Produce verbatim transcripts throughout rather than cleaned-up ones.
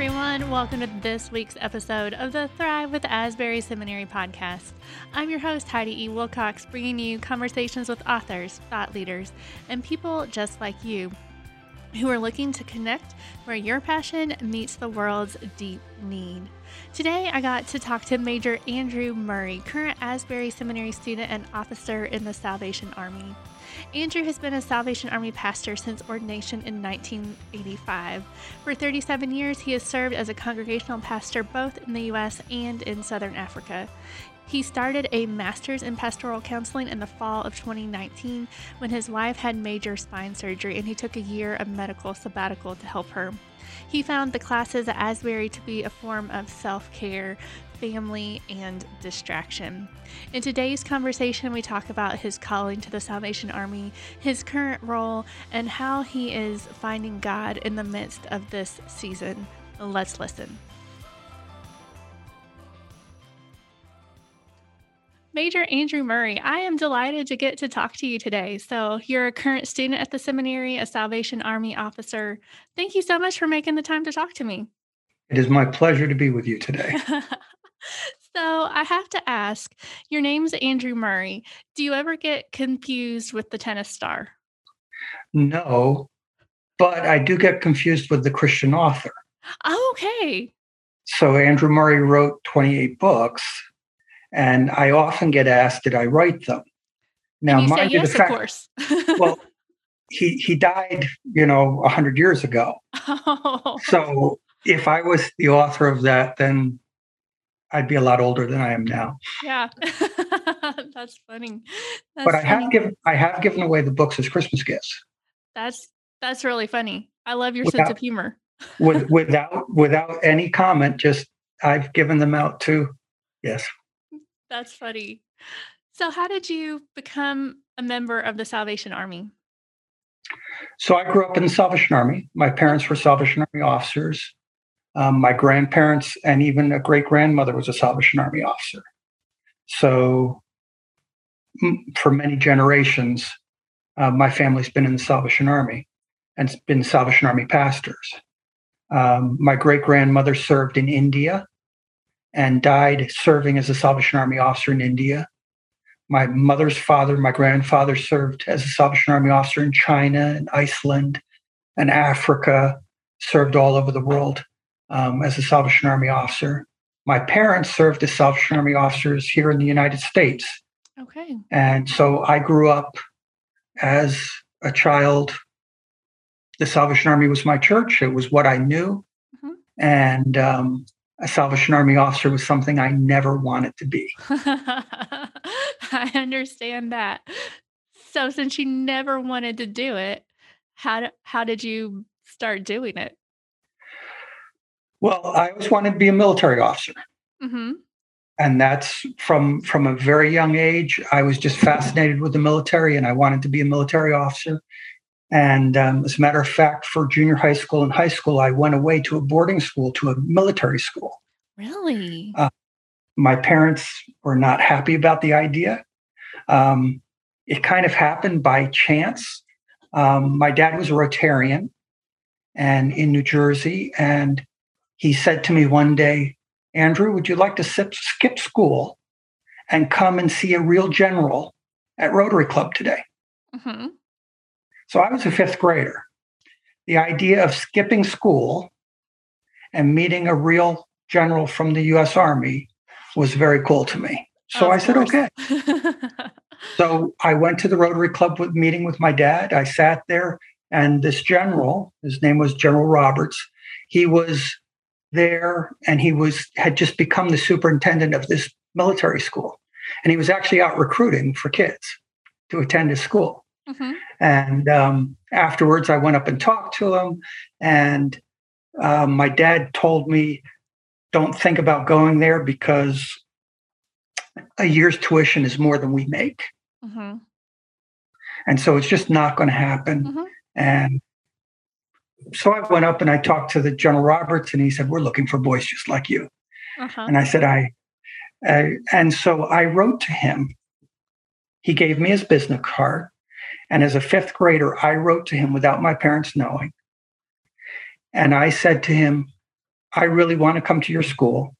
everyone. Welcome to this week's episode of the Thrive with Asbury Seminary podcast. I'm your host, Heidi E. Wilcox, bringing you conversations with authors, thought leaders, and people just like you who are looking to connect where your passion meets the world's deep need. Today, I got to talk to Major Andrew Murray, current Asbury Seminary student and officer in the Salvation Army. Andrew has been a Salvation Army pastor since ordination in nineteen eighty-five. For thirty-seven years, he has served as a congregational pastor both in the U S and in Southern Africa. He started a master's in pastoral counseling in the fall of twenty nineteen when his wife had major spine surgery, and he took a year of medical sabbatical to help her. He found the classes at Asbury to be a form of self-care, family, and distraction. In today's conversation, we talk about his calling to the Salvation Army, his current role, and how he is finding God in the midst of this season. Let's listen. Major Andrew Murray, I am delighted to get to talk to you today. So you're a current student at the seminary, a Salvation Army officer. Thank you so much for making the time to talk to me. It is my pleasure to be with you today. So I have to ask, your name's Andrew Murray. Do you ever get confused with the tennis star? No, but I do get confused with the Christian author. Oh, okay. So Andrew Murray wrote twenty-eight books. And I often get asked, did I write them? Now, and you say, yes, of course. Well, he, he died, you know, one hundred years ago. Oh. So if I was the author of that, then I'd be a lot older than I am now. Yeah, that's funny. That's but I funny. have given I have given away the books as Christmas gifts. That's that's really funny. I love your without, sense of humor. with, without without any comment, just I've given them out too. Yes. That's funny. So how did you become a member of the Salvation Army? So I grew up in the Salvation Army. My parents were Salvation Army officers. Um, my grandparents and even a great-grandmother was a Salvation Army officer. So for many generations, uh, my family's been in the Salvation Army and been Salvation Army pastors. Um, my great-grandmother served in India and died serving as a Salvation Army officer in India. My mother's father, my grandfather, served as a Salvation Army officer in China and Iceland and Africa, served all over the world um, as a Salvation Army officer. My parents served as Salvation Army officers here in the United States. Okay. And so I grew up as a child. The Salvation Army was my church. It was what I knew. Mm-hmm. And um a Salvation Army officer was something I never wanted to be. I understand that. So since you never wanted to do it, how do, how did you start doing it? Well, I always wanted to be a military officer. Mm-hmm. And that's from, from a very young age. I was just fascinated with the military and I wanted to be a military officer. And um, as a matter of fact, for junior high school and high school, I went away to a boarding school, to a military school. Really? Uh, my parents were not happy about the idea. Um, it kind of happened by chance. Um, my dad was a Rotarian and in New Jersey. And he said to me one day, Andrew, would you like to sip, skip school and come and see a real general at Rotary Club today? Mm-hmm. So I was a fifth grader. The idea of skipping school and meeting a real general from the U S Army was very cool to me. So I said, okay. So I went to the Rotary Club with, meeting with my dad. I sat there, and this general, his name was General Roberts, he was there, and he was had just become the superintendent of this military school. And he was actually out recruiting for kids to attend his school. Mm-hmm. And um, afterwards, I went up and talked to him. And uh, my dad told me, don't think about going there because a year's tuition is more than we make. Mm-hmm. And so it's just not going to happen. Mm-hmm. And so I went up and I talked to the General Roberts and he said, we're looking for boys just like you. Uh-huh. And I said, I, I, and so I wrote to him. He gave me his business card. And as a fifth grader, I wrote to him without my parents knowing. And I said to him, I really want to come to your school.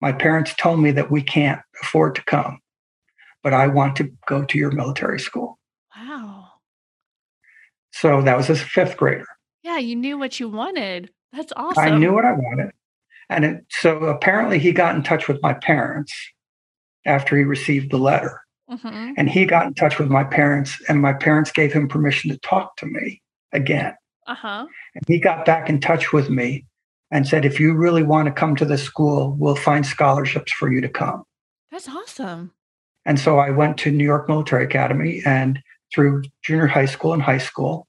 My parents told me that we can't afford to come, but I want to go to your military school. Wow. So that was as a fifth grader. Yeah, you knew what you wanted. That's awesome. I knew what I wanted. And it, so apparently he got in touch with my parents after he received the letter. Mm-hmm. And he got in touch with my parents, and my parents gave him permission to talk to me again. Uh-huh. And he got back in touch with me and said, if you really want to come to the school, we'll find scholarships for you to come. That's awesome. And so I went to New York Military Academy and through junior high school and high school.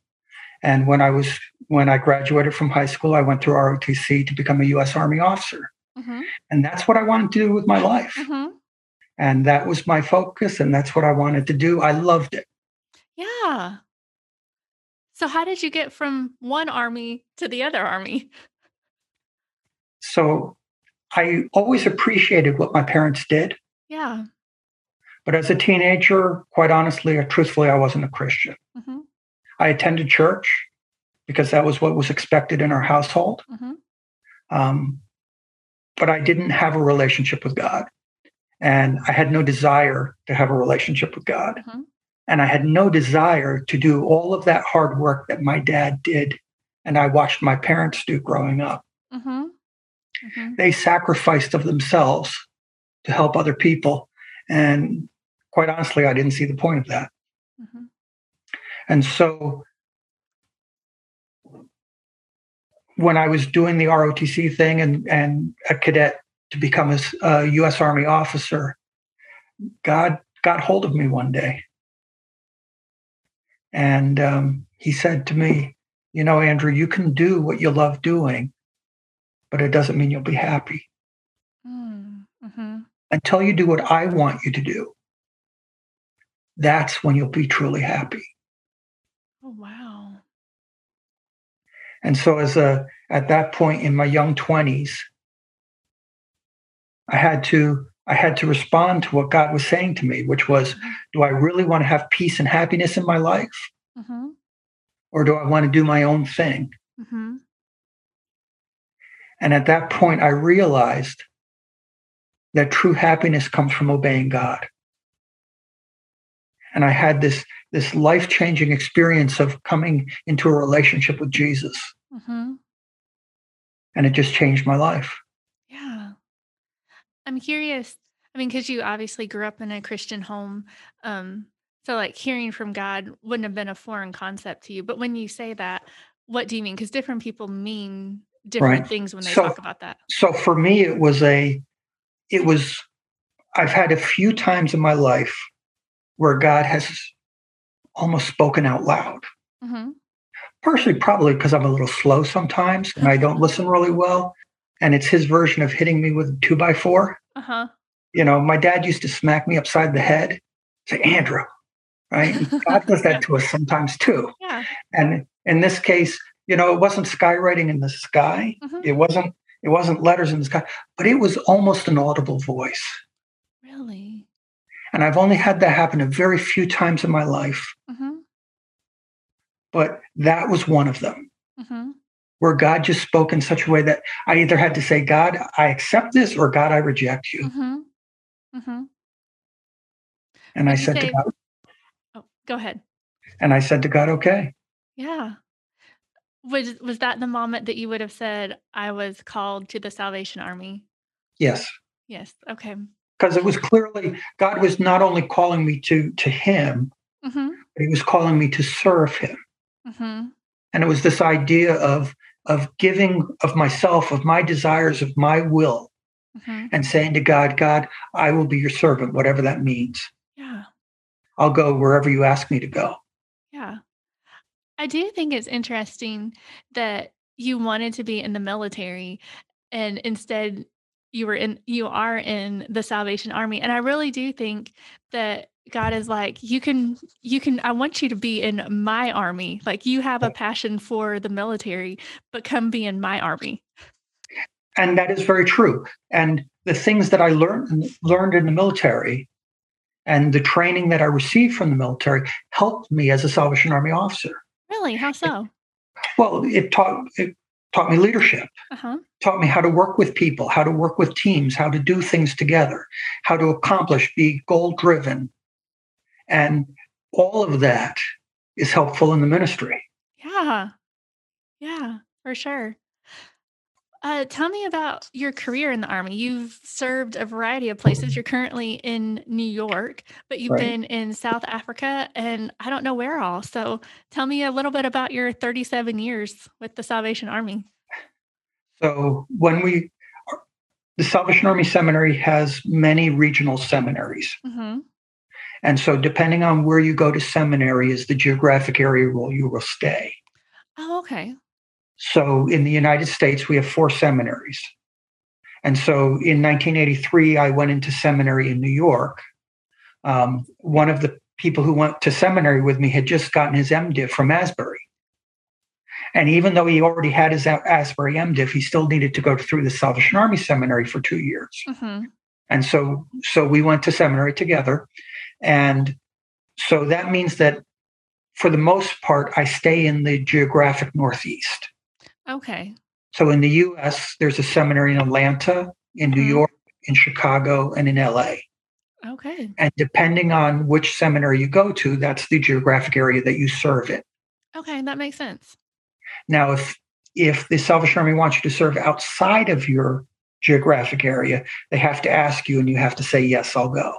And when I was when I graduated from high school, I went through R O T C to become a U S Army officer. Mm-hmm. And that's what I wanted to do with my life. Mm-hmm. And that was my focus, and that's what I wanted to do. I loved it. Yeah. So how did you get from one army to the other army? So I always appreciated what my parents did. Yeah. But as a teenager, quite honestly or truthfully, I wasn't a Christian. Mm-hmm. I attended church because that was what was expected in our household. Mm-hmm. Um, but I didn't have a relationship with God. And I had no desire to have a relationship with God. Mm-hmm. And I had no desire to do all of that hard work that my dad did and I watched my parents do growing up. Mm-hmm. Mm-hmm. They sacrificed of themselves to help other people. And quite honestly, I didn't see the point of that. Mm-hmm. And so when I was doing the R O T C thing and, and a cadet to become a, a U S Army officer, God got hold of me one day. And um, he said to me, you know, Andrew, you can do what you love doing, but it doesn't mean you'll be happy. Mm-hmm. Until you do what I want you to do, that's when you'll be truly happy. Oh, wow. And so as a, at that point in my young twenties, I had to, I had to respond to what God was saying to me, which was, do I really want to have peace and happiness in my life? Mm-hmm. Or do I want to do my own thing? Mm-hmm. And at that point, I realized that true happiness comes from obeying God. And I had this, this life-changing experience of coming into a relationship with Jesus. Mm-hmm. And it just changed my life. Yeah. I'm curious. I mean, because you obviously grew up in a Christian home. Um, so like hearing from God wouldn't have been a foreign concept to you. But when you say that, what do you mean? Because different people mean different right. things when they so, talk about that. So for me, it was a, it was, I've had a few times in my life where God has almost spoken out loud. Mm-hmm. Partially, probably because I'm a little slow sometimes and I don't listen really well. And it's his version of hitting me with a two by four. Uh-huh. You know, my dad used to smack me upside the head, say, Andrew, right? God does that to us sometimes too. Yeah. And in this case, you know, it wasn't skywriting in the sky. Mm-hmm. It wasn't, it wasn't letters in the sky, but it was almost an audible voice. Really? And I've only had that happen a very few times in my life. Mm-hmm. But that was one of them. Mm-hmm. Where God just spoke in such a way that I either had to say, God, I accept this, or God, I reject you. Mm-hmm. Mm-hmm. And I said to God, oh, go ahead. And I said to God, okay. Yeah. Was was that the moment that you would have said, I was called to the Salvation Army? Yes. Yes. Okay. Because it was clearly, God was not only calling me to, to him, mm-hmm. but he was calling me to serve him. Mm-hmm. And it was this idea of, of giving of myself, of my desires, of my will, mm-hmm. and saying to God, God, I will be your servant, whatever that means. Yeah. I'll go wherever you ask me to go. Yeah. I do think it's interesting that you wanted to be in the military and instead you were in, you are in the Salvation Army. And I really do think that God is like, you can, you can, I want you to be in my army. Like you have a passion for the military, but come be in my army. And that is very true. And the things that I learned, learned in the military and the training that I received from the military helped me as a Salvation Army officer. Really? How so? It, well, it taught, it taught me leadership, uh-huh. taught me how to work with people, how to work with teams, how to do things together, how to accomplish, be goal-driven. And all of that is helpful in the ministry. Yeah, yeah, for sure. Uh, tell me about your career in the Army. You've served a variety of places. You're currently in New York, but you've right. been in South Africa and I don't know where all. So tell me a little bit about your thirty-seven years with the Salvation Army. So when we, the Salvation Army Seminary has many regional seminaries. Mm-hmm. And so depending on where you go to seminary is the geographic area where you will stay. Oh, okay. So in the United States, we have four seminaries. And so in nineteen eighty-three, I went into seminary in New York. Um, one of the people who went to seminary with me had just gotten his MDiv from Asbury. And even though he already had his Asbury MDiv, he still needed to go through the Salvation Army Seminary for two years. Mm-hmm. And so, so we went to seminary together. And so that means that for the most part, I stay in the geographic Northeast. Okay. So in the U S, there's a seminary in Atlanta, in New mm-hmm. York, in Chicago, and in L A. Okay. And depending on which seminary you go to, that's the geographic area that you serve in. Okay, that makes sense. Now, if if the Salvation Army wants you to serve outside of your geographic area, they have to ask you, and you have to say, yes, I'll go.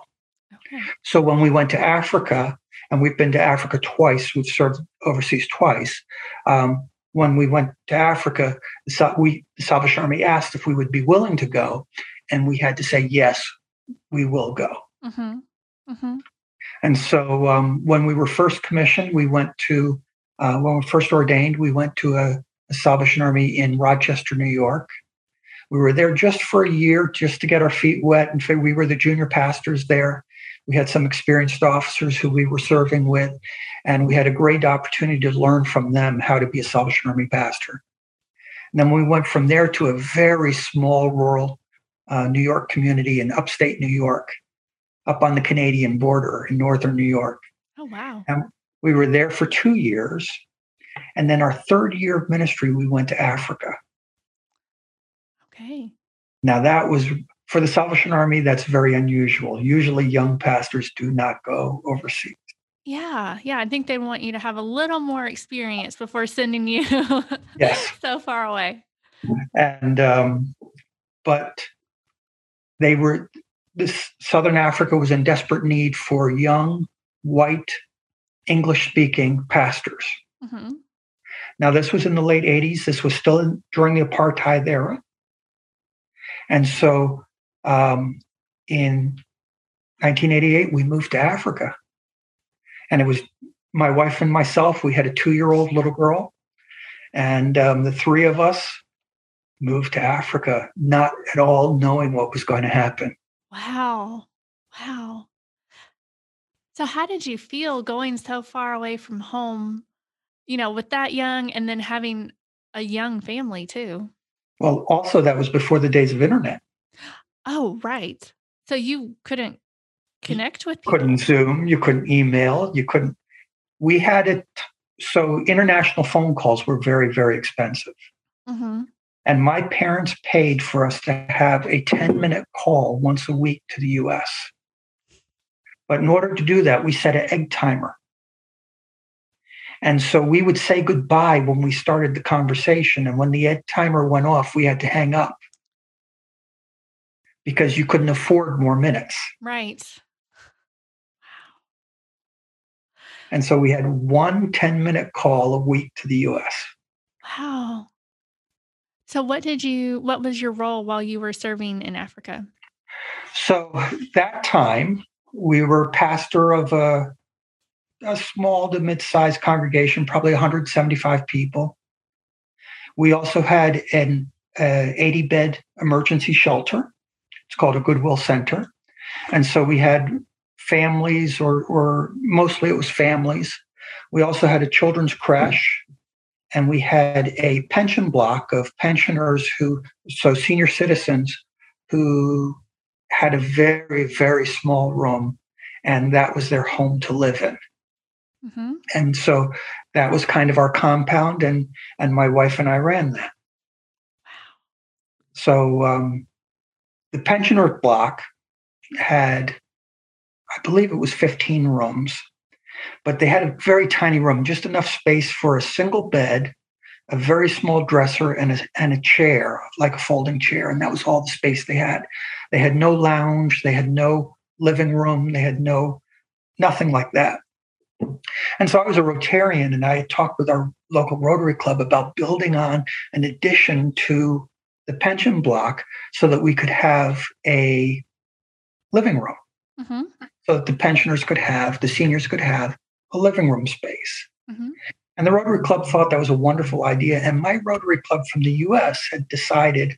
Okay. So when we went to Africa, and we've been to Africa twice, we've served overseas twice, um, when we went to Africa, the, we, the Salvation Army asked if we would be willing to go, and we had to say, yes, we will go. Mm-hmm. Mm-hmm. And so um, when we were first commissioned, we went to, uh, when we were first ordained, we went to a, a Salvation Army in Rochester, New York. We were there just for a year, just to get our feet wet, and we were the junior pastors there. We had some experienced officers who we were serving with, and we had a great opportunity to learn from them how to be a Salvation Army pastor. And then we went from there to a very small rural uh, New York community in upstate New York, up on the Canadian border in northern New York. Oh, wow. And we were there for two years. And then our third year of ministry, we went to Africa. Okay. Now that was... For the Salvation Army, that's very unusual. Usually young pastors do not go overseas. Yeah, yeah. I think they want you to have a little more experience before sending you yes. so far away. And, um, but they were, this Southern Africa was in desperate need for young, white, English-speaking pastors. Mm-hmm. Now, this was in the late eighties. This was still in, during the apartheid era. And so, Um, in nineteen eighty-eight, we moved to Africa, and it was my wife and myself. We had a two-year-old little girl, and um, the three of us moved to Africa, not at all knowing what was going to happen. Wow. Wow. So how did you feel going so far away from home, you know, with that young and then having a young family too? Well, also that was before the days of internet. Oh, right. So you couldn't connect with people? Couldn't Zoom. You couldn't email. You couldn't. We had it. So international phone calls were very, very expensive. Mm-hmm. And my parents paid for us to have a ten-minute call once a week to the U S. But in order to do that, we set an egg timer. And so we would say goodbye when we started the conversation. And when the egg timer went off, we had to hang up, because you couldn't afford more minutes. Right. Wow. And so we had one ten-minute call a week to the U S. Wow. So what did you, what was your role while you were serving in Africa? So that time, we were pastor of a, a small to mid-sized congregation, probably one hundred seventy-five people. We also had an eighty-bed uh, emergency shelter. It's called a Goodwill Center. And so we had families, or or mostly it was families. We also had a children's creche, and we had a pension block of pensioners who, so senior citizens, who had a very, very small room, and that was their home to live in. Mm-hmm. And so that was kind of our compound, and and my wife and I ran that. So um, the pensioner block had, I believe it was fifteen rooms, but they had a very tiny room, just enough space for a single bed, a very small dresser, and a, and a chair, like a folding chair. And that was all the space they had. They had no lounge. They had no living room. They had no, nothing like that. And so I was a Rotarian, and I had talked with our local Rotary Club about building on an addition to the pension block so that we could have a living room, mm-hmm. so that the pensioners could have, the seniors could have a living room space. Mm-hmm. And the Rotary Club thought that was a wonderful idea. And my Rotary Club from the U S had decided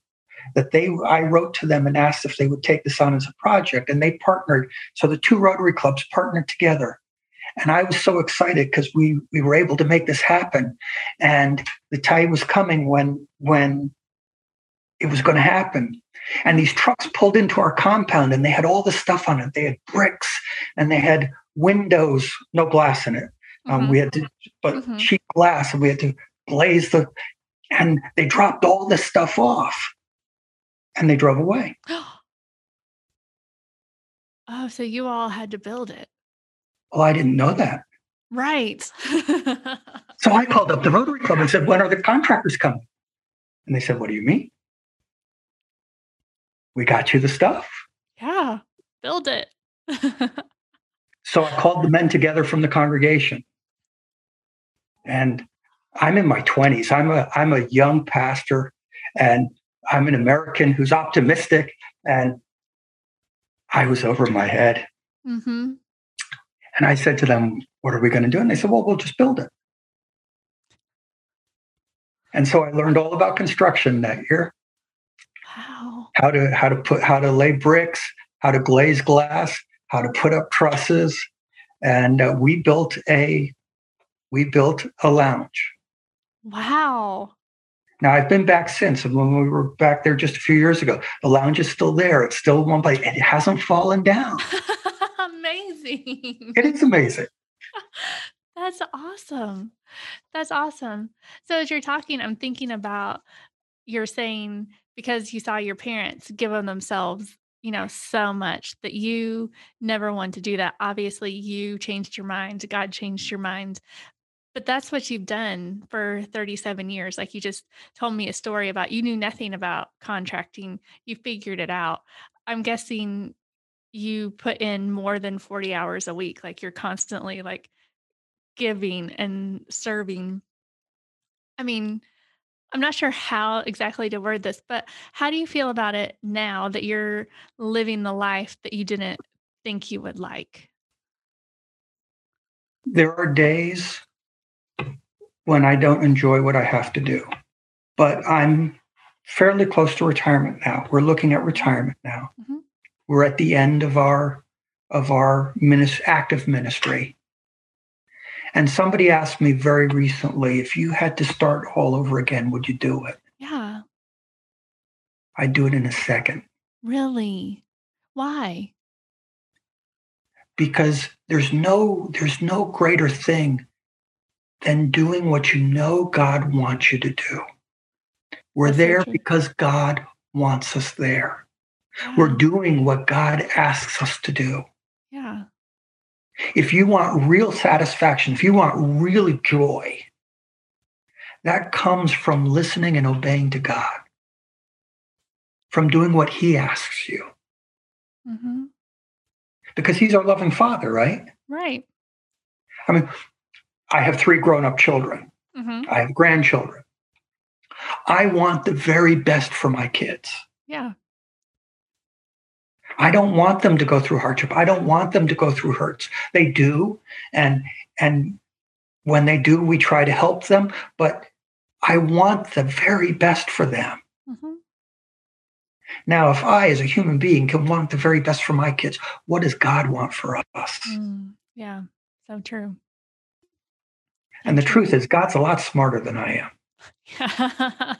that they, I wrote to them and asked if they would take this on as a project, and they partnered. So the two Rotary Clubs partnered together. And I was so excited because we, we were able to make this happen. And the time was coming when, when it was going to happen. And these trucks pulled into our compound, and they had all the stuff on it. They had bricks, and they had windows, no glass in it. Um, mm-hmm. We had to, but mm-hmm. cheap glass, and we had to glaze the, and they dropped all this stuff off, and they drove away. Oh, so you all had to build it. Well, I didn't know that. Right. So I called up the Rotary Club and said, when are the contractors coming? And they said, what do you mean? We got you the stuff. Yeah, build it. So I called the men together from the congregation. And I'm in my twenties. I'm a I'm a young pastor, and I'm an American who's optimistic, and I was over my head. Mm-hmm. And I said to them, what are we going to do? And they said, well, we'll just build it. And so I learned all about construction that year. Wow. How to how to put how to lay bricks, how to glaze glass, how to put up trusses. And uh, we built a we built a lounge. Wow. Now, I've been back since. When we were back there just a few years ago, the lounge is still there. It's still one place. It hasn't fallen down. Amazing. It is amazing. That's awesome. That's awesome. So as you're talking, I'm thinking about, you're saying, because you saw your parents give them themselves, you know, so much that you never wanted to do that. Obviously, you changed your mind. God changed your mind. But that's what you've done for thirty-seven years. Like you just told me a story about, you knew nothing about contracting. You figured it out. I'm guessing you put in more than forty hours a week. Like you're constantly like giving and serving. I mean, I'm not sure how exactly to word this, but how do you feel about it now that you're living the life that you didn't think you would like? There are days when I don't enjoy what I have to do, but I'm fairly close to retirement now. We're looking at retirement now. Mm-hmm. We're at the end of our of our minis- active ministry. And somebody asked me very recently, if you had to start all over again, would you do it? Yeah. I'd do it in a second. Really? Why? Because there's no there's no greater thing than doing what you know God wants you to do. We're That's there because God wants us there. Yeah. We're doing what God asks us to do. Yeah. If you want real satisfaction, if you want really joy, that comes from listening and obeying to God, from doing what He asks you. Mm-hmm. Because He's our loving Father, right? Right. I mean, I have three grown-up children. Mm-hmm. I have grandchildren. I want the very best for my kids. Yeah. I don't want them to go through hardship. I don't want them to go through hurts. They do. And and when they do, we try to help them. But I want the very best for them. Mm-hmm. Now, if I, as a human being, can want the very best for my kids, what does God want for us? Mm, yeah, so true. And the truth is, God's a lot smarter than I am. Yeah.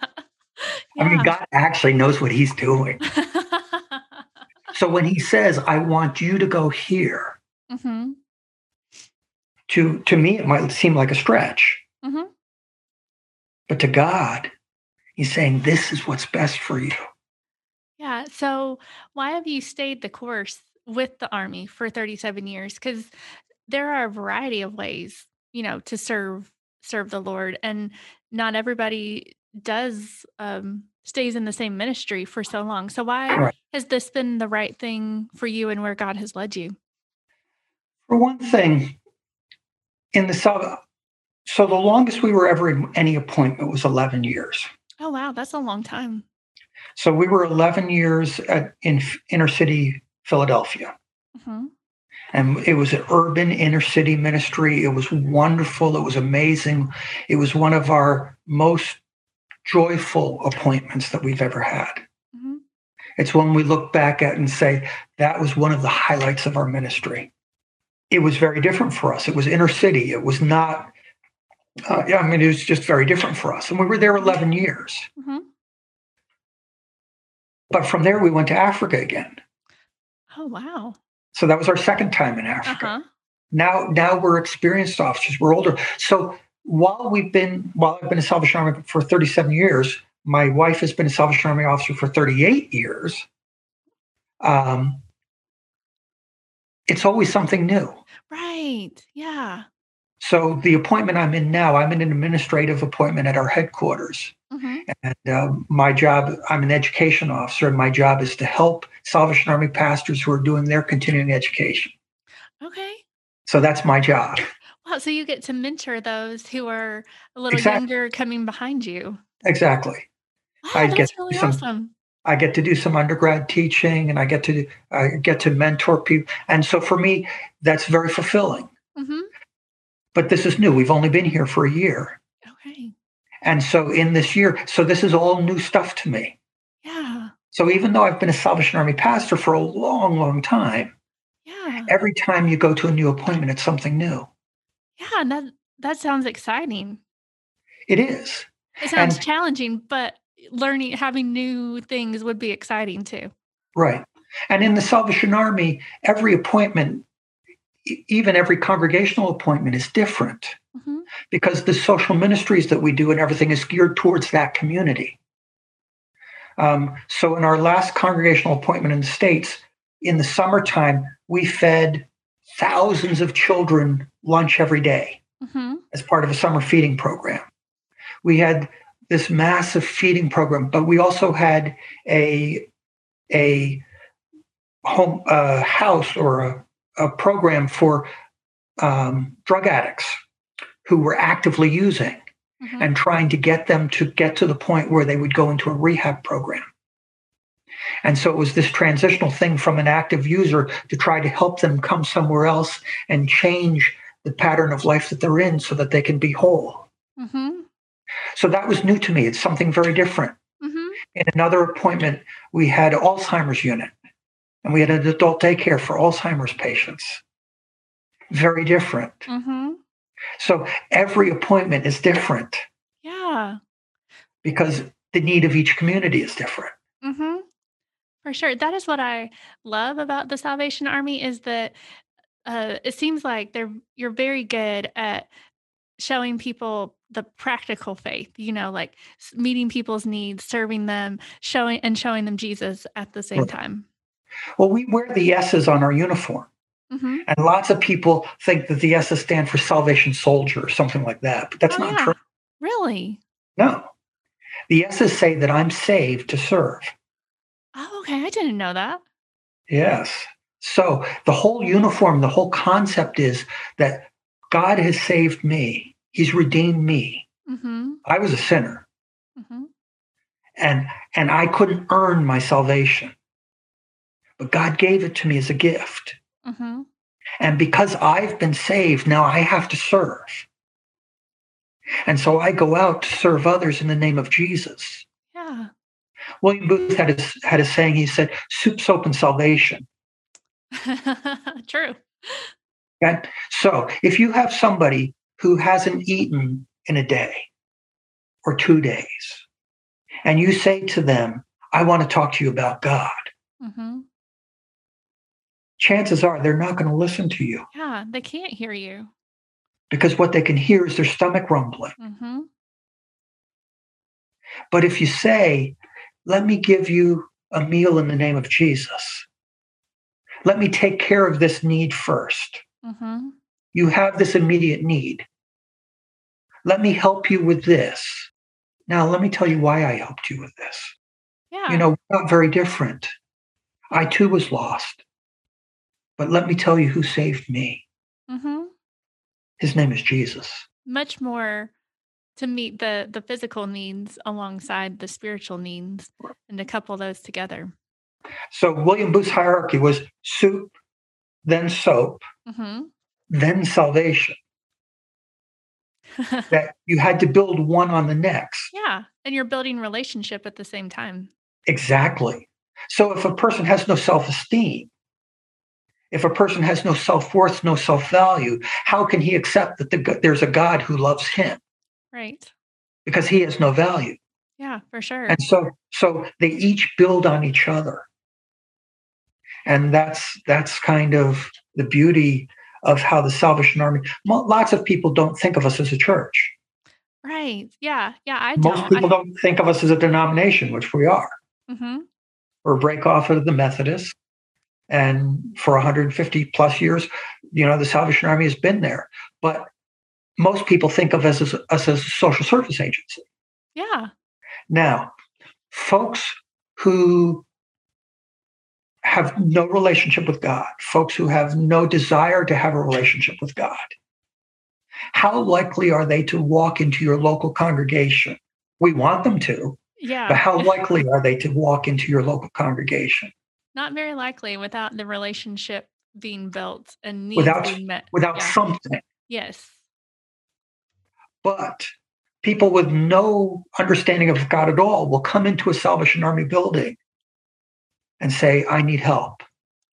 I mean, God actually knows what He's doing. So when He says, I want you to go here, mm-hmm. to, to me, it might seem like a stretch. Mm-hmm. But to God, He's saying, this is what's best for you. Yeah. So why have you stayed the course with the Army for thirty-seven years? Because there are a variety of ways, you know, to serve serve the Lord, and not everybody does um, stays in the same ministry for so long. So why right. has this been the right thing for you, and where God has led you? For one thing, in the South, so the longest we were ever in any appointment was eleven years. Oh wow, that's a long time. So we were eleven years at, in inner city Philadelphia. Mm-hmm. And it was an urban inner city ministry. It was wonderful. It was amazing. It was one of our most joyful appointments that we've ever had. Mm-hmm. It's one we look back at and say, that was one of the highlights of our ministry. It was very different for us. It was inner city. It was not, uh, I mean, it was just very different for us. And we were there eleven years. Mm-hmm. But from there, we went to Africa again. Oh, wow. So that was our second time in Africa. Uh-huh. Now, now we're experienced officers. We're older. So while we've been, while I've been a Salvation Army for thirty-seven years, my wife has been a Salvation Army officer for thirty-eight years. Um, it's always something new. Right. Yeah. So the appointment I'm in now, I'm in an administrative appointment at our headquarters. Mm-hmm. And uh, my job, I'm an education officer, and my job is to help Salvation Army pastors who are doing their continuing education. Okay. So that's my job. Wow. So you get to mentor those who are a little exactly. younger coming behind you. Exactly. Wow, I that's get really some, awesome. I get to do some undergrad teaching, and I get to I get to mentor people. And so for me, that's very fulfilling. Mm-hmm. But this is new. We've only been here for a year. Okay. And so in this year, so this is all new stuff to me. Yeah. So even though I've been a Salvation Army pastor for a long, long time, yeah, every time you go to a new appointment, it's something new. Yeah, and that, that sounds exciting. It is. It sounds and, challenging, but learning, having new things would be exciting too. Right. And in the Salvation Army, every appointment, even every congregational appointment is different, mm-hmm, because the social ministries that we do and everything is geared towards that community. Um, so in our last congregational appointment in the States, in the summertime, we fed thousands of children lunch every day, mm-hmm, as part of a summer feeding program. We had this massive feeding program, but we also had a, a home, a house or a a program for um, drug addicts who were actively using, mm-hmm, and trying to get them to get to the point where they would go into a rehab program. And so it was this transitional thing from an active user to try to help them come somewhere else and change the pattern of life that they're in so that they can be whole. Mm-hmm. So that was new to me. It's something very different. Mm-hmm. In another appointment, we had an Alzheimer's unit. And we had an adult daycare for Alzheimer's patients. Very different. Mm-hmm. So every appointment is different. Yeah. Because the need of each community is different. Mm-hmm. For sure. That is what I love about the Salvation Army, is that uh, it seems like they're you're very good at showing people the practical faith, you know, like meeting people's needs, serving them, showing and showing them Jesus at the same right. time. Well, we wear the S's on our uniform, mm-hmm, and lots of people think that the S's stand for Salvation Soldier or something like that, but that's oh, not yeah. true. Really? No. The S's say that I'm saved to serve. Oh, okay. I didn't know that. Yes. So the whole uniform, the whole concept is that God has saved me. He's redeemed me. Mm-hmm. I was a sinner, mm-hmm, and and I couldn't earn my salvation. But God gave it to me as a gift. Mm-hmm. And because I've been saved, now I have to serve. And so I go out to serve others in the name of Jesus. Yeah. William Booth had a, had a saying, he said, soup, soap, and salvation. True. Okay? So if you have somebody who hasn't eaten in a day or two days, and you say to them, I want to talk to you about God. Mm-hmm. Chances are they're not going to listen to you. Yeah, they can't hear you. Because what they can hear is their stomach rumbling. Mm-hmm. But if you say, let me give you a meal in the name of Jesus. Let me take care of this need first. Mm-hmm. You have this immediate need. Let me help you with this. Now, let me tell you why I helped you with this. Yeah. You know, we're not very different. I, too, was lost. But let me tell you who saved me. Mm-hmm. His name is Jesus. Much more to meet the, the physical needs alongside the spiritual needs and to couple those together. So William Booth's hierarchy was soup, then soap, mm-hmm. then salvation. That you had to build one on the next. Yeah. And you're building relationship at the same time. Exactly. So if a person has no self-esteem, if a person has no self-worth, no self-value, how can he accept that the, there's a God who loves him? Right. Because he has no value. Yeah, for sure. And so so they each build on each other. And that's that's kind of the beauty of how the Salvation Army, lots of people don't think of us as a church. Right. Yeah. Yeah. I don't. Most people I... don't think of us as a denomination, which we are. Mm-hmm. We're a break off of the Methodists. And for one hundred fifty plus years, you know, the Salvation Army has been there. But most people think of us as, us as a social service agency. Yeah. Now, folks who have no relationship with God, folks who have no desire to have a relationship with God, how likely are they to walk into your local congregation? We want them to, yeah. But how likely are they to walk into your local congregation? Not very likely without the relationship being built and needs without, being met. Without yeah. something. Yes. But people with no understanding of God at all will come into a Salvation Army building and say, I need help.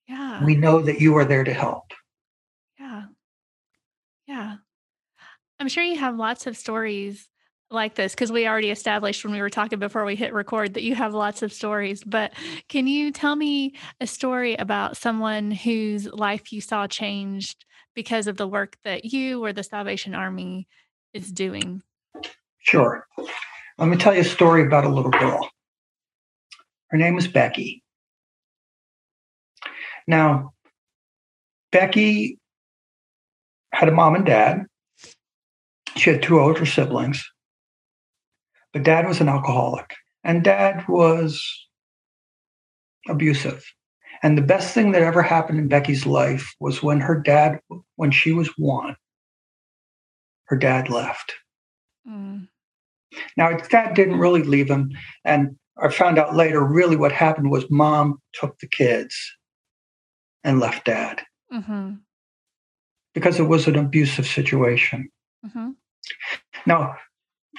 Yeah. We know that you are there to help. Yeah. Yeah. I'm sure you have lots of stories like this, because we already established when we were talking before we hit record that you have lots of stories. But can you tell me a story about someone whose life you saw changed because of the work that you or the Salvation Army is doing? Sure. Let me tell you a story about a little girl. Her name was Becky. Now, Becky had a mom and dad. She had two older siblings. But dad was an alcoholic, and dad was abusive. And the best thing that ever happened in Becky's life was when her dad, when she was one, her dad left. Mm. Now, dad didn't really leave him. And I found out later, really what happened was mom took the kids and left dad mm-hmm. because it was an abusive situation. Mm-hmm. Now,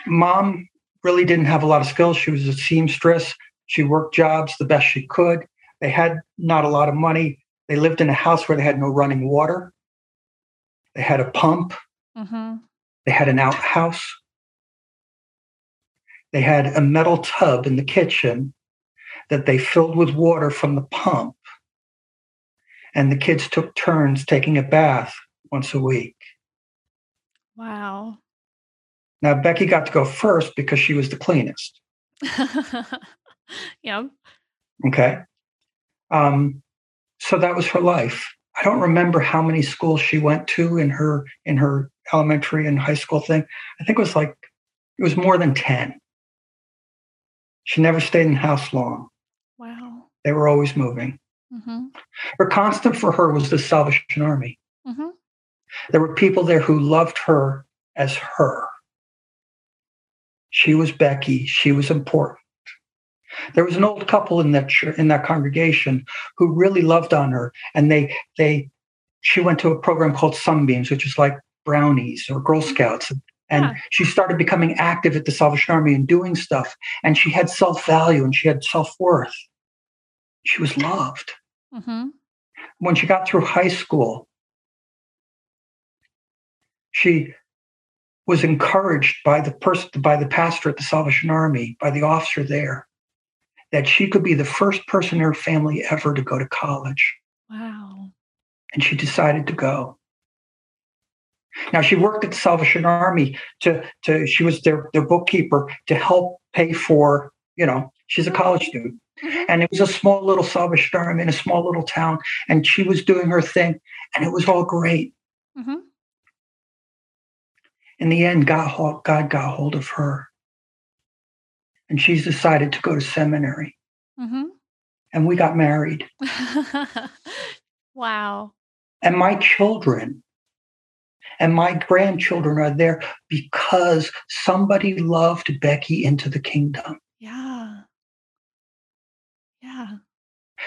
mom really didn't have a lot of skills. She was a seamstress. She worked jobs the best she could. They had not a lot of money. They lived in a house where they had no running water. They had a pump. Mm-hmm. They had an outhouse. They had a metal tub in the kitchen that they filled with water from the pump. And the kids took turns taking a bath once a week. Wow. Now, Becky got to go first because she was the cleanest. Yeah. Okay. Um, so that was her life. I don't remember how many schools she went to in her in her elementary and high school thing. I think it was like, it was more than ten. She never stayed in the house long. Wow. They were always moving. Mm-hmm. Her constant for her was the Salvation Army. Mm-hmm. There were people there who loved her as her. She was Becky. She was important. There was an old couple in that ch- in that congregation who really loved on her, and they they she went to a program called Sunbeams, which is like brownies or Girl Scouts, and yeah. she started becoming active at the Salvation Army and doing stuff. And she had self-value and she had self-worth. She was loved. Mm-hmm. When she got through high school, she was encouraged by the person, by the pastor at the Salvation Army, by the officer there, that she could be the first person in her family ever to go to college. Wow. And she decided to go. Now, she worked at the Salvation Army to, to she was their, their bookkeeper to help pay for, you know, she's a college student. And it was a small little Salvation Army in a small little town. And she was doing her thing. And it was all great. Mm-hmm. In the end, God, God got hold of her. And she's decided to go to seminary. Mm-hmm. And we got married. Wow. And my children and my grandchildren are there because somebody loved Becky into the kingdom. Yeah. Yeah.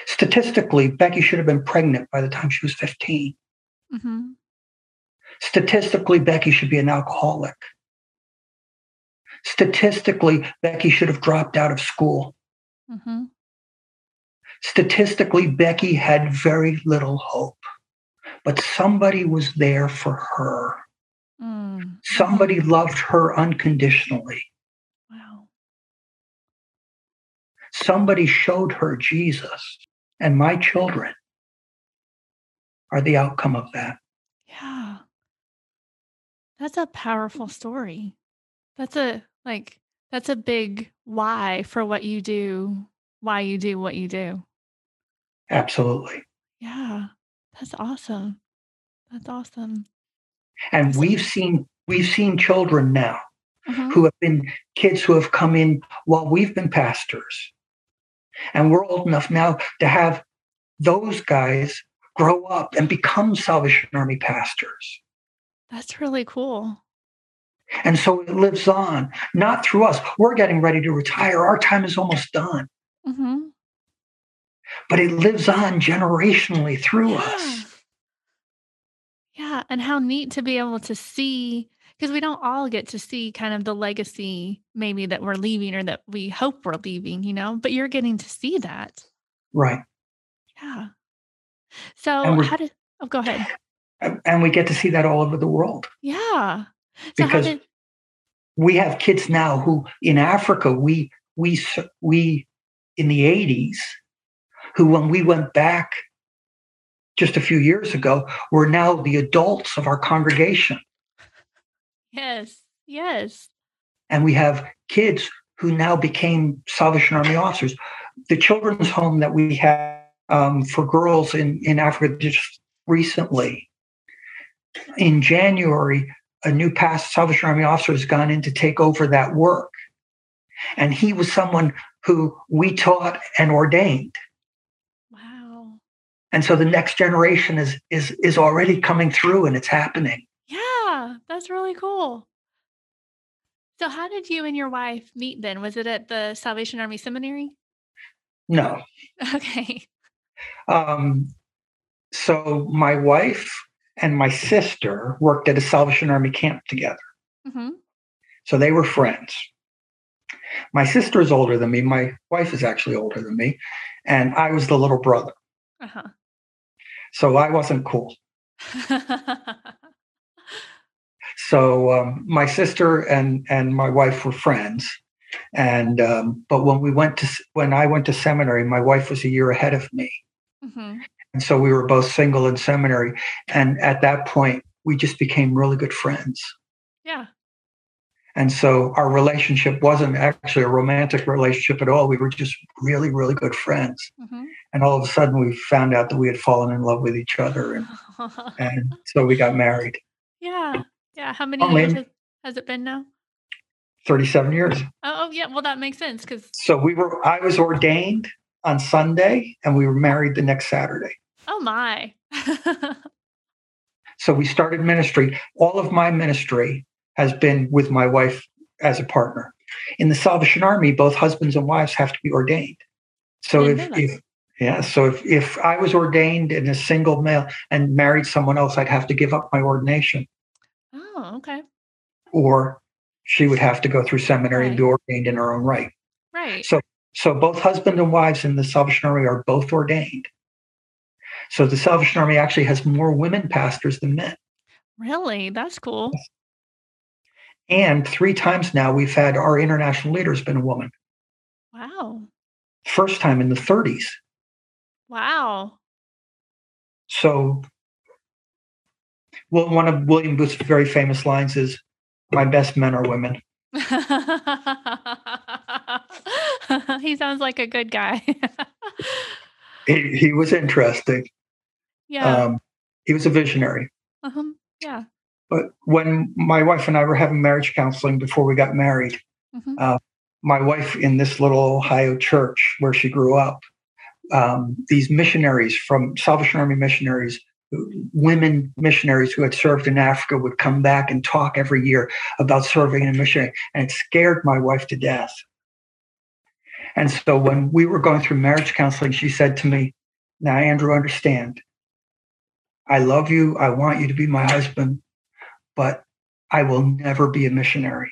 Statistically, Becky should have been pregnant by the time she was fifteen. Mm-hmm. Statistically, Becky should be an alcoholic. Statistically, Becky should have dropped out of school. Mm-hmm. Statistically, Becky had very little hope. But somebody was there for her. Mm. Somebody loved her unconditionally. Wow. Somebody showed her Jesus. And my children are the outcome of that. Yeah. That's a powerful story. That's a, like, that's a big why for what you do, why you do what you do. Absolutely. Yeah. That's awesome. That's awesome. And awesome. we've seen we've seen children now uh-huh. who have been kids who have come in while we've been pastors. And we're old enough now to have those guys grow up and become Salvation Army pastors. That's really cool. And so it lives on, not through us. We're getting ready to retire. Our time is almost done. Mm-hmm. But it lives on generationally through yeah. us. Yeah. And how neat to be able to see, because we don't all get to see kind of the legacy maybe that we're leaving or that we hope we're leaving, you know, but you're getting to see that. Right. Yeah. So how did, oh, go ahead. And we get to see that all over the world. Yeah. So because how did, we have kids now who in Africa, we, we, we, in the eighties, who, when we went back just a few years ago, were now the adults of our congregation. Yes, yes. And we have kids who now became Salvation Army officers. The children's home that we had um, for girls in, in Africa just recently, in January, a new past Salvation Army officer has gone in to take over that work. And he was someone who we taught and ordained. And so the next generation is is is already coming through and it's happening. Yeah, that's really cool. So how did you and your wife meet then? Was it at the Salvation Army Seminary? No. Okay. Um, so my wife and my sister worked at a Salvation Army camp together. Mm-hmm. So they were friends. My sister is older than me. My wife is actually older than me. And I was the little brother. Uh-huh. So I wasn't cool. So um, my sister and, and my wife were friends. And um, but when we went to when I went to seminary, my wife was a year ahead of me. Mm-hmm. And so we were both single in seminary. And at that point, we just became really good friends. Yeah. And so our relationship wasn't actually a romantic relationship at all. We were just really, really good friends. Mm-hmm. And all of a sudden we found out that we had fallen in love with each other. And, and so we got married. Yeah. Yeah. How many Only, years has, has it been now? thirty-seven years. Oh, oh yeah. Well, that makes sense. Cause so we were, I was ordained on Sunday and we were married the next Saturday. Oh my. So we started ministry. All of my ministry has been with my wife as a partner. In the Salvation Army, both husbands and wives have to be ordained. So if, if, yeah, so if, if I was ordained in a single male and married someone else, I'd have to give up my ordination. Oh, okay. Or she would have to go through seminary right. and be ordained in her own right. Right. So, so both husband and wives in the Salvation Army are both ordained. So the Salvation Army actually has more women pastors than men. Really? That's cool. And three times now we've had our international leaders been a woman. Wow. First time in the thirties. Wow. So well, one of William Booth's very famous lines is, "My best men are women." he sounds like a good guy. he he was interesting. Yeah. Um, he was a visionary. Uh-huh. Yeah. But when my wife and I were having marriage counseling before we got married, mm-hmm. uh, my wife in this little Ohio church where she grew up, um, these missionaries from Salvation Army missionaries, women missionaries who had served in Africa would come back and talk every year about serving in a missionary. And it scared my wife to death. And so when we were going through marriage counseling, she said to me, "Now, Andrew, understand, I love you. I want you to be my husband, but I will never be a missionary.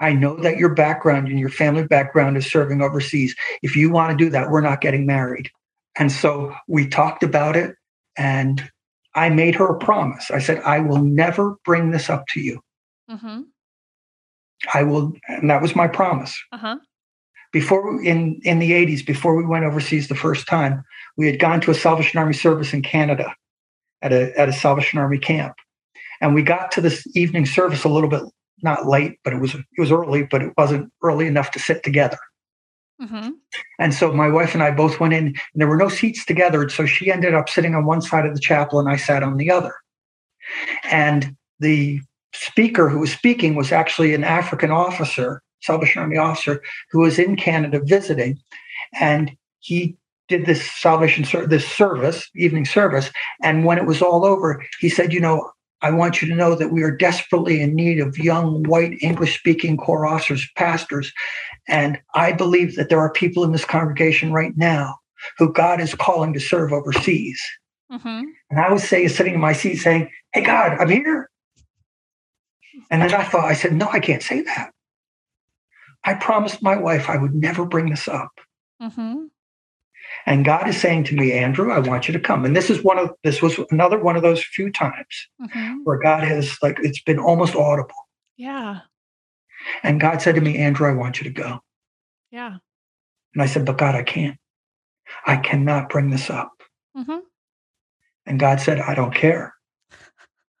I know that your background and your family background is serving overseas. If you want to do that, we're not getting married." And so we talked about it, and I made her a promise. I said, "I will never bring this up to you." Mm-hmm. I will, and that was my promise. Uh-huh. Before in in the eighties, before we went overseas the first time, we had gone to a Salvation Army service in Canada, at a at a Salvation Army camp, and we got to this evening service a little bit. Not late, but it was it was early, but it wasn't early enough to sit together. Mm-hmm. And so my wife and I both went in, and there were no seats together. So she ended up sitting on one side of the chapel, and I sat on the other. And the speaker who was speaking was actually an African officer, Salvation Army officer, who was in Canada visiting, and he did this Salvation this service, evening service. And when it was all over, he said, "You know, I want you to know that we are desperately in need of young, white, English-speaking Corps officers, pastors. And I believe that there are people in this congregation right now who God is calling to serve overseas." Mm-hmm. And I was say, sitting in my seat saying, "Hey, God, I'm here." And then I thought, I said, "No, I can't say that. I promised my wife I would never bring this up." Mm-hmm. And God is saying to me, "Andrew, I want you to come." And this is one of this was another one of those few times mm-hmm. where God has, like, it's been almost audible. Yeah. And God said to me, "Andrew, I want you to go." Yeah. And I said, "But God, I can't. I cannot bring this up." Mm-hmm. And God said, "I don't care.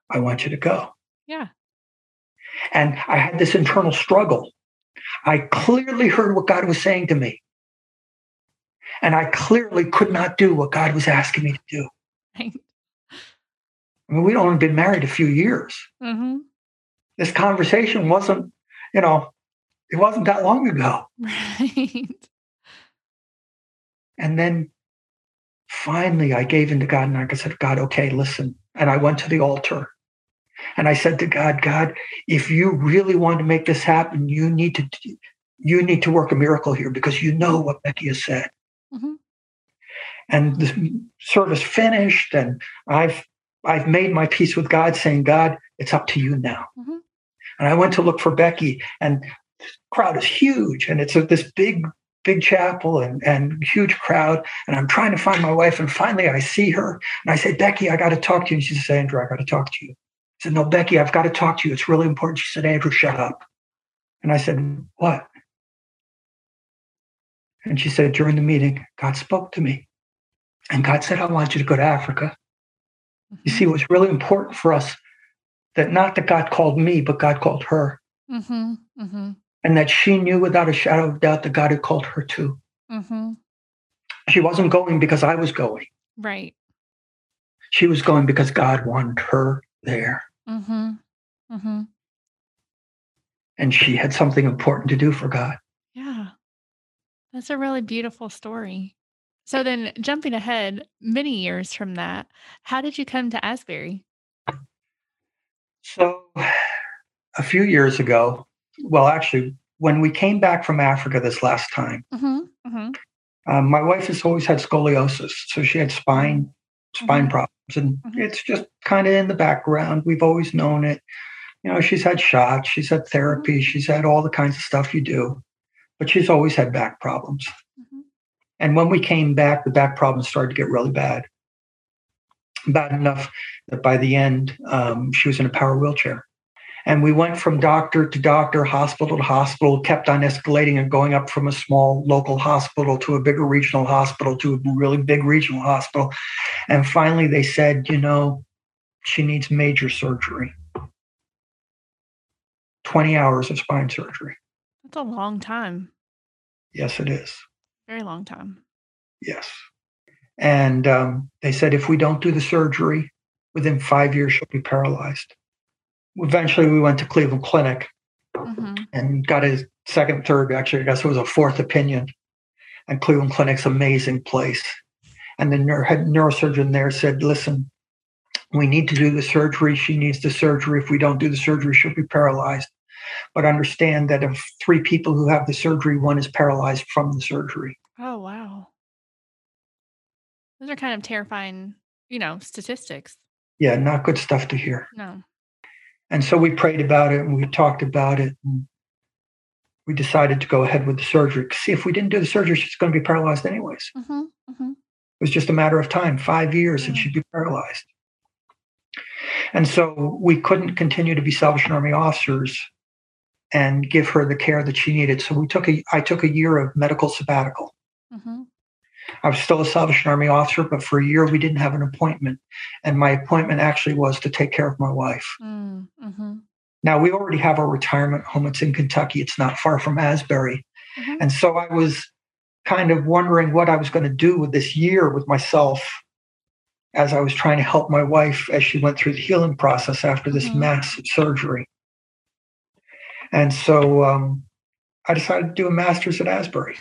I want you to go." Yeah. And I had this internal struggle. I clearly heard what God was saying to me. And I clearly could not do what God was asking me to do. Right. I mean, we'd only been married a few years. Mm-hmm. This conversation wasn't, you know, it wasn't that long ago. Right. And then finally I gave in to God, and I said, "God, okay, listen." And I went to the altar. And I said to God, "God, if you really want to make this happen, you need to, you need to work a miracle here, because you know what Becky has said." Mm-hmm. And the service finished, and I've I've made my peace with God, saying, "God, it's up to you now." Mm-hmm. And I went to look for Becky, and the crowd is huge, and it's a, this big, big chapel and, and huge crowd, and I'm trying to find my wife, and finally I see her, and I say, "Becky, I got to talk to you." And she says, "Andrew, I got to talk to you." I said, "No, Becky, I've got to talk to you. It's really important." She said, "Andrew, shut up." And I said, "What?" And she said, "During the meeting, God spoke to me. And God said, I want you to go to Africa." Mm-hmm. You see, it was really important for us that not that God called me, but God called her. Mm-hmm. Mm-hmm. And that she knew without a shadow of doubt that God had called her too. Mm-hmm. She wasn't going because I was going. Right. She was going because God wanted her there. Mm-hmm. Mm-hmm. And she had something important to do for God. Yeah. That's a really beautiful story. So then, jumping ahead many years from that, how did you come to Asbury? So a few years ago, well, actually, when we came back from Africa this last time, mm-hmm, mm-hmm. Um, my wife has always had scoliosis. So she had spine, spine mm-hmm. problems, and mm-hmm. it's just kind of in the background. We've always known it. You know, she's had shots, she's had therapy, she's had all the kinds of stuff you do. But she's always had back problems. Mm-hmm. And when we came back, the back problems started to get really bad. Bad enough that by the end, um, she was in a power wheelchair. And we went from doctor to doctor, hospital to hospital, kept on escalating and going up from a small local hospital to a bigger regional hospital to a really big regional hospital. And finally, they said, you know, she needs major surgery. twenty hours of spine surgery. That's a long time. Yes, it is. Very long time. Yes. And um, they said, if we don't do the surgery, within five years, she'll be paralyzed. Eventually, we went to Cleveland Clinic mm-hmm. and got a second, third, actually, I guess it was a fourth opinion. And Cleveland Clinic's an amazing place. And the neuro- head neurosurgeon there said, listen, we need to do the surgery. She needs the surgery. If we don't do the surgery, she'll be paralyzed. But understand that of three people who have the surgery, one is paralyzed from the surgery. Oh, wow. Those are kind of terrifying, you know, statistics. Yeah, not good stuff to hear. No. And so we prayed about it and we talked about it. And we decided to go ahead with the surgery. See, if we didn't do the surgery, she's going to be paralyzed anyways. Mm-hmm, mm-hmm. It was just a matter of time, five years, mm-hmm. and she'd be paralyzed. And so we couldn't continue to be Salvation Army officers and give her the care that she needed. So we took a, I took a year of medical sabbatical. Mm-hmm. I was still a Salvation Army officer, but for a year we didn't have an appointment. And my appointment actually was to take care of my wife. Mm-hmm. Now, we already have our retirement home. It's in Kentucky. It's not far from Asbury. Mm-hmm. And so I was kind of wondering what I was going to do with this year with myself as I was trying to help my wife as she went through the healing process after this mm-hmm. massive surgery. And so um, I decided to do a master's at Asbury.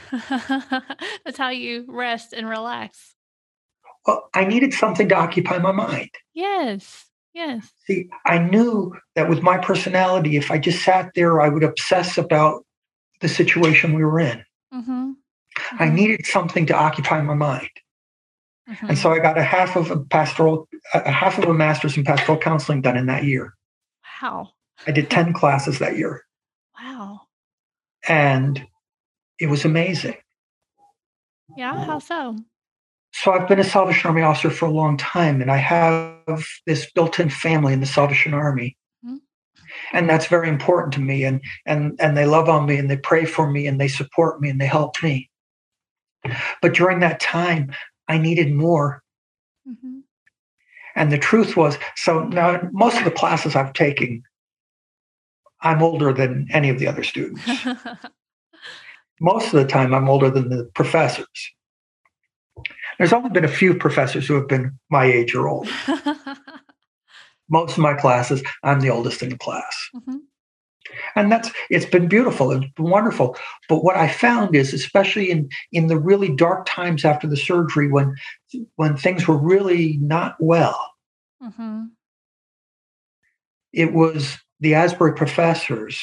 That's how you rest and relax. Well, I needed something to occupy my mind. Yes, yes. See, I knew that with my personality, if I just sat there, I would obsess about the situation we were in. Mm-hmm. Mm-hmm. I needed something to occupy my mind. Mm-hmm. And so I got a half of a pastoral, a half of a master's in pastoral counseling done in that year. Wow. I did ten classes that year. Wow. And it was amazing. Yeah, how so? So I've been a Salvation Army officer for a long time, and I have this built-in family in the Salvation Army. Mm-hmm. And that's very important to me. And and and they love on me, and they pray for me, and they support me, and they help me. But during that time, I needed more. Mm-hmm. And the truth was, so now most of the classes I've taken, I'm older than any of the other students. Most of the time, I'm older than the professors. There's only been a few professors who have been my age or older. Most of my classes, I'm the oldest in the class. Mm-hmm. And that's, it's been beautiful. It's been wonderful. But what I found is, especially in, in the really dark times after the surgery, when, when things were really not well, mm-hmm. it was the Asbury professors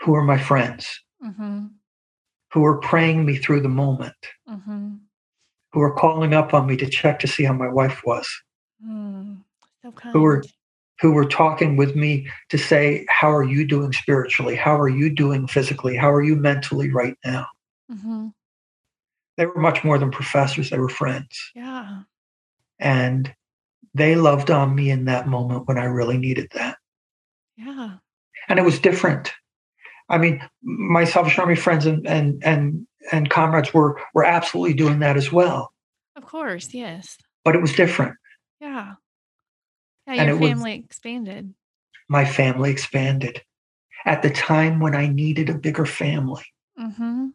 who were my friends, mm-hmm. who were praying me through the moment, mm-hmm. who were calling up on me to check to see how my wife was, mm, so kind. who were who were talking with me to say, how are you doing spiritually? How are you doing physically? How are you mentally right now? Mm-hmm. They were much more than professors. They were friends. Yeah. And they loved on me in that moment when I really needed that. Yeah. And it was different. I mean, my Salvation Army friends and and and, and comrades were, were absolutely doing that as well. Of course, yes. But it was different. Yeah. Yeah, your family was, expanded. My family expanded at the time when I needed a bigger family. Mm-hmm.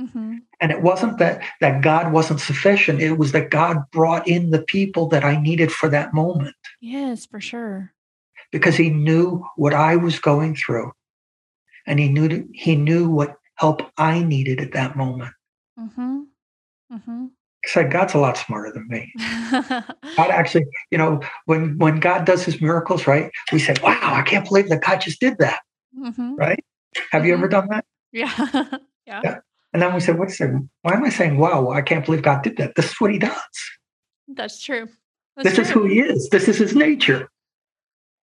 Mm-hmm. And it wasn't that, that God wasn't sufficient. It was that God brought in the people that I needed for that moment. Yes, for sure. Because he knew what I was going through, and he knew he knew what help I needed at that moment. Mm-hmm. Mm-hmm. Because like, God's a lot smarter than me. God actually, you know, when when God does his miracles, right? We say, "Wow, I can't believe that God just did that." Mm-hmm. Right? Have mm-hmm. you ever done that? Yeah. yeah. Yeah. And then we say, "What's that? Why am I saying, wow, I can't believe God did that? This is what he does." That's true. That's this true. Is who he is. This is his nature.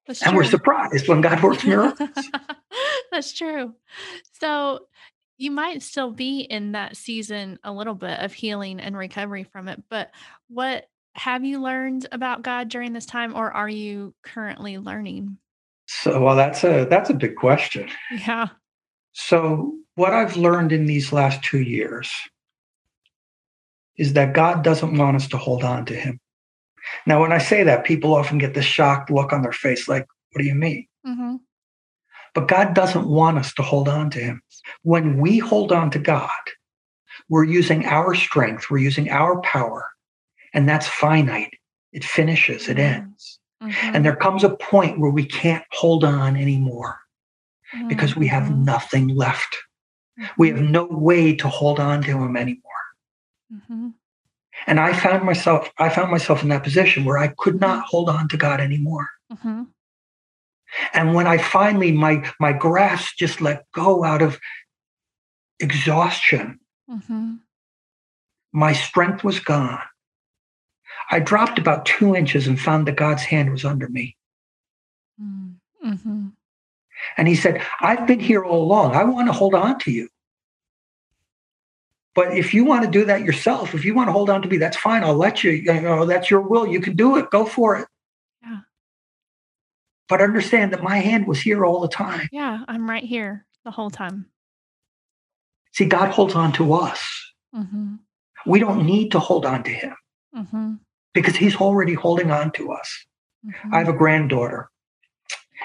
That's and true. We're surprised when God works miracles. That's true. So you might still be in that season a little bit of healing and recovery from it, but what have you learned about God during this time, or are you currently learning? So, well, that's a, that's a big question. Yeah. So what I've learned in these last two years is that God doesn't want us to hold on to him. Now, when I say that, people often get this shocked look on their face, like, what do you mean? Mm-hmm. But God doesn't want us to hold on to him. When we hold on to God, we're using our strength, we're using our power, and that's finite. It finishes, it ends. Mm-hmm. And there comes a point where we can't hold on anymore mm-hmm. because we have nothing left. Mm-hmm. We have no way to hold on to him anymore. Mm-hmm. And I found myself, I found myself in that position where I could not hold on to God anymore. Mm-hmm. And when I finally, my, my grasp just let go out of exhaustion, mm-hmm. my strength was gone. I dropped about two inches and found that God's hand was under me. Mm-hmm. And he said, I've been here all along. I want to hold on to you. But if you want to do that yourself, if you want to hold on to me, that's fine. I'll let you, you know, that's your will. You can do it. Go for it. Yeah. But understand that my hand was here all the time. Yeah, I'm right here the whole time. See, God holds on to us. Mm-hmm. We don't need to hold on to him mm-hmm. because he's already holding on to us. Mm-hmm. I have a granddaughter,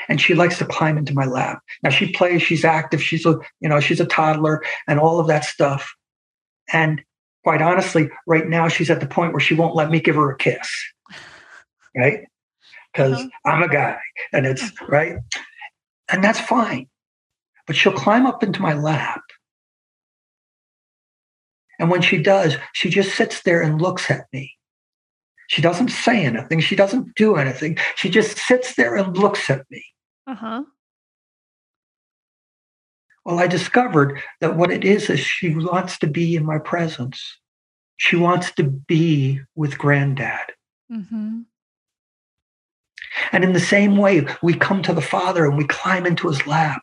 and she likes to climb into my lap. Now she plays, she's active, she's a, you know, she's a toddler and all of that stuff. And quite honestly, right now, she's at the point where she won't let me give her a kiss, right? Because mm-hmm. I'm a guy, and it's, right? And that's fine. But she'll climb up into my lap. And when she does, she just sits there and looks at me. She doesn't say anything. She doesn't do anything. She just sits there and looks at me. Uh-huh. Well, I discovered that what it is is she wants to be in my presence. She wants to be with Granddad. Mm-hmm. And in the same way, we come to the Father and we climb into his lap,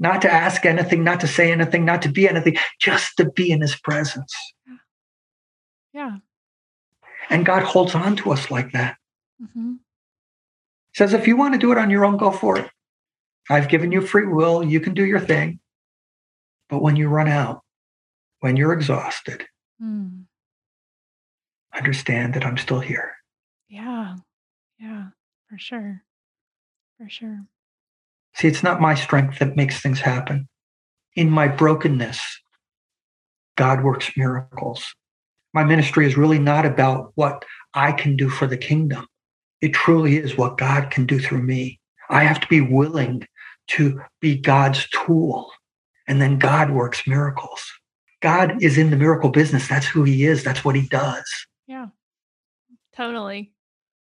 not to ask anything, not to say anything, not to be anything, just to be in his presence. Yeah. Yeah. And God holds on to us like that. Mm-hmm. Says, if you want to do it on your own, go for it. I've given you free will. You can do your thing. But when you run out, when you're exhausted, mm. understand that I'm still here. Yeah, yeah, for sure, for sure. See, it's not my strength that makes things happen. In my brokenness, God works miracles. My ministry is really not about what I can do for the kingdom. It truly is what God can do through me. I have to be willing to be God's tool. And then God works miracles. God is in the miracle business. That's who he is. That's what he does. Yeah, totally.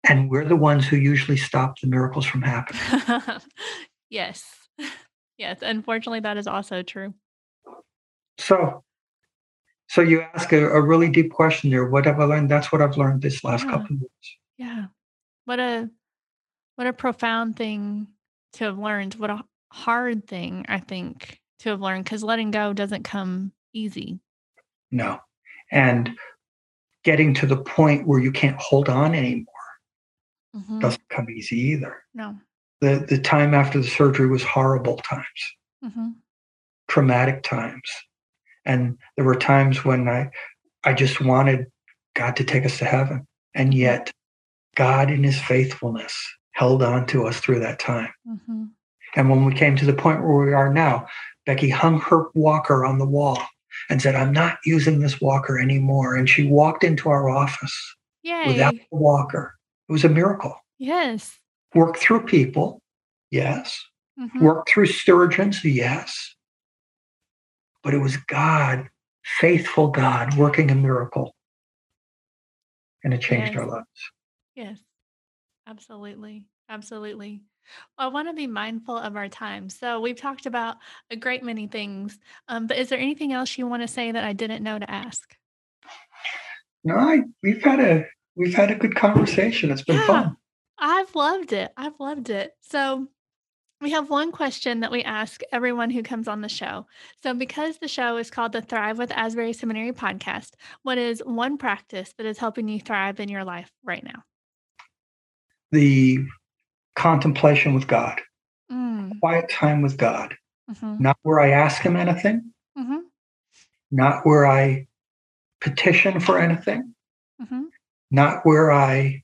And we're the ones who usually stop the miracles from happening. Yes. Yes. Unfortunately, that is also true. So, so you ask a, a really deep question there. What have I learned? That's what I've learned this last yeah. couple of years. Yeah. What a, what a profound thing to have learned. What a hard thing, I think, to have learned, because letting go doesn't come easy. No. And getting to the point where you can't hold on anymore mm-hmm. doesn't come easy either. No. The the time after the surgery was horrible times, mm-hmm. traumatic times. And there were times when I, I just wanted God to take us to heaven. And yet God in his faithfulness held on to us through that time. Mm-hmm. And when we came to the point where we are now, Becky hung her walker on the wall and said, I'm not using this walker anymore. And she walked into our office Yay. Without the walker. It was a miracle. Yes. Worked through people. Yes. Mm-hmm. Worked through surgeons. Yes. But it was God, faithful God, working a miracle. And it changed yes. our lives. Yes. Absolutely. Absolutely. I want to be mindful of our time. So we've talked about a great many things, um, but is there anything else you want to say that I didn't know to ask? No, I, we've had a we've had a good conversation. It's been yeah, fun. I've loved it. I've loved it. So we have one question that we ask everyone who comes on the show. So because the show is called the Thrive with Asbury Seminary podcast, what is one practice that is helping you thrive in your life right now? The contemplation with God, mm. quiet time with God, mm-hmm. not where I ask him anything, mm-hmm. not where I petition for anything, mm-hmm. not where I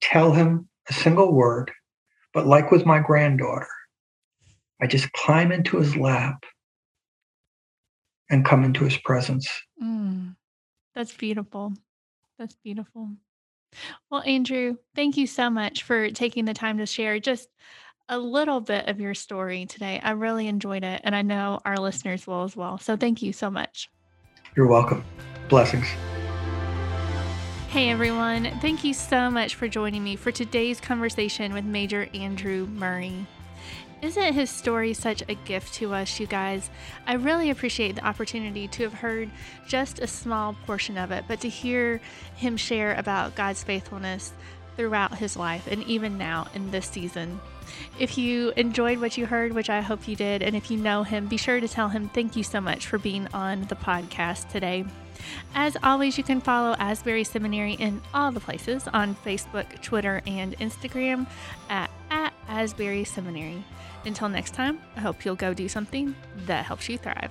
tell him a single word, but like with my granddaughter, I just climb into his lap and come into his presence. Mm, that's beautiful. That's beautiful. Well, Andrew, thank you so much for taking the time to share just a little bit of your story today. I really enjoyed it, and I know our listeners will as well. So thank you so much. You're welcome. Blessings. Hey everyone, thank you so much for joining me for today's conversation with Major Andrew Murray. Isn't his story such a gift to us, you guys? I really appreciate the opportunity to have heard just a small portion of it, but to hear him share about God's faithfulness throughout his life and even now in this season. If you enjoyed what you heard, which I hope you did, and if you know him, be sure to tell him thank you so much for being on the podcast today. As always, you can follow Asbury Seminary in all the places on Facebook, Twitter, and Instagram at, at Asbury Seminary. Until next time, I hope you'll go do something that helps you thrive.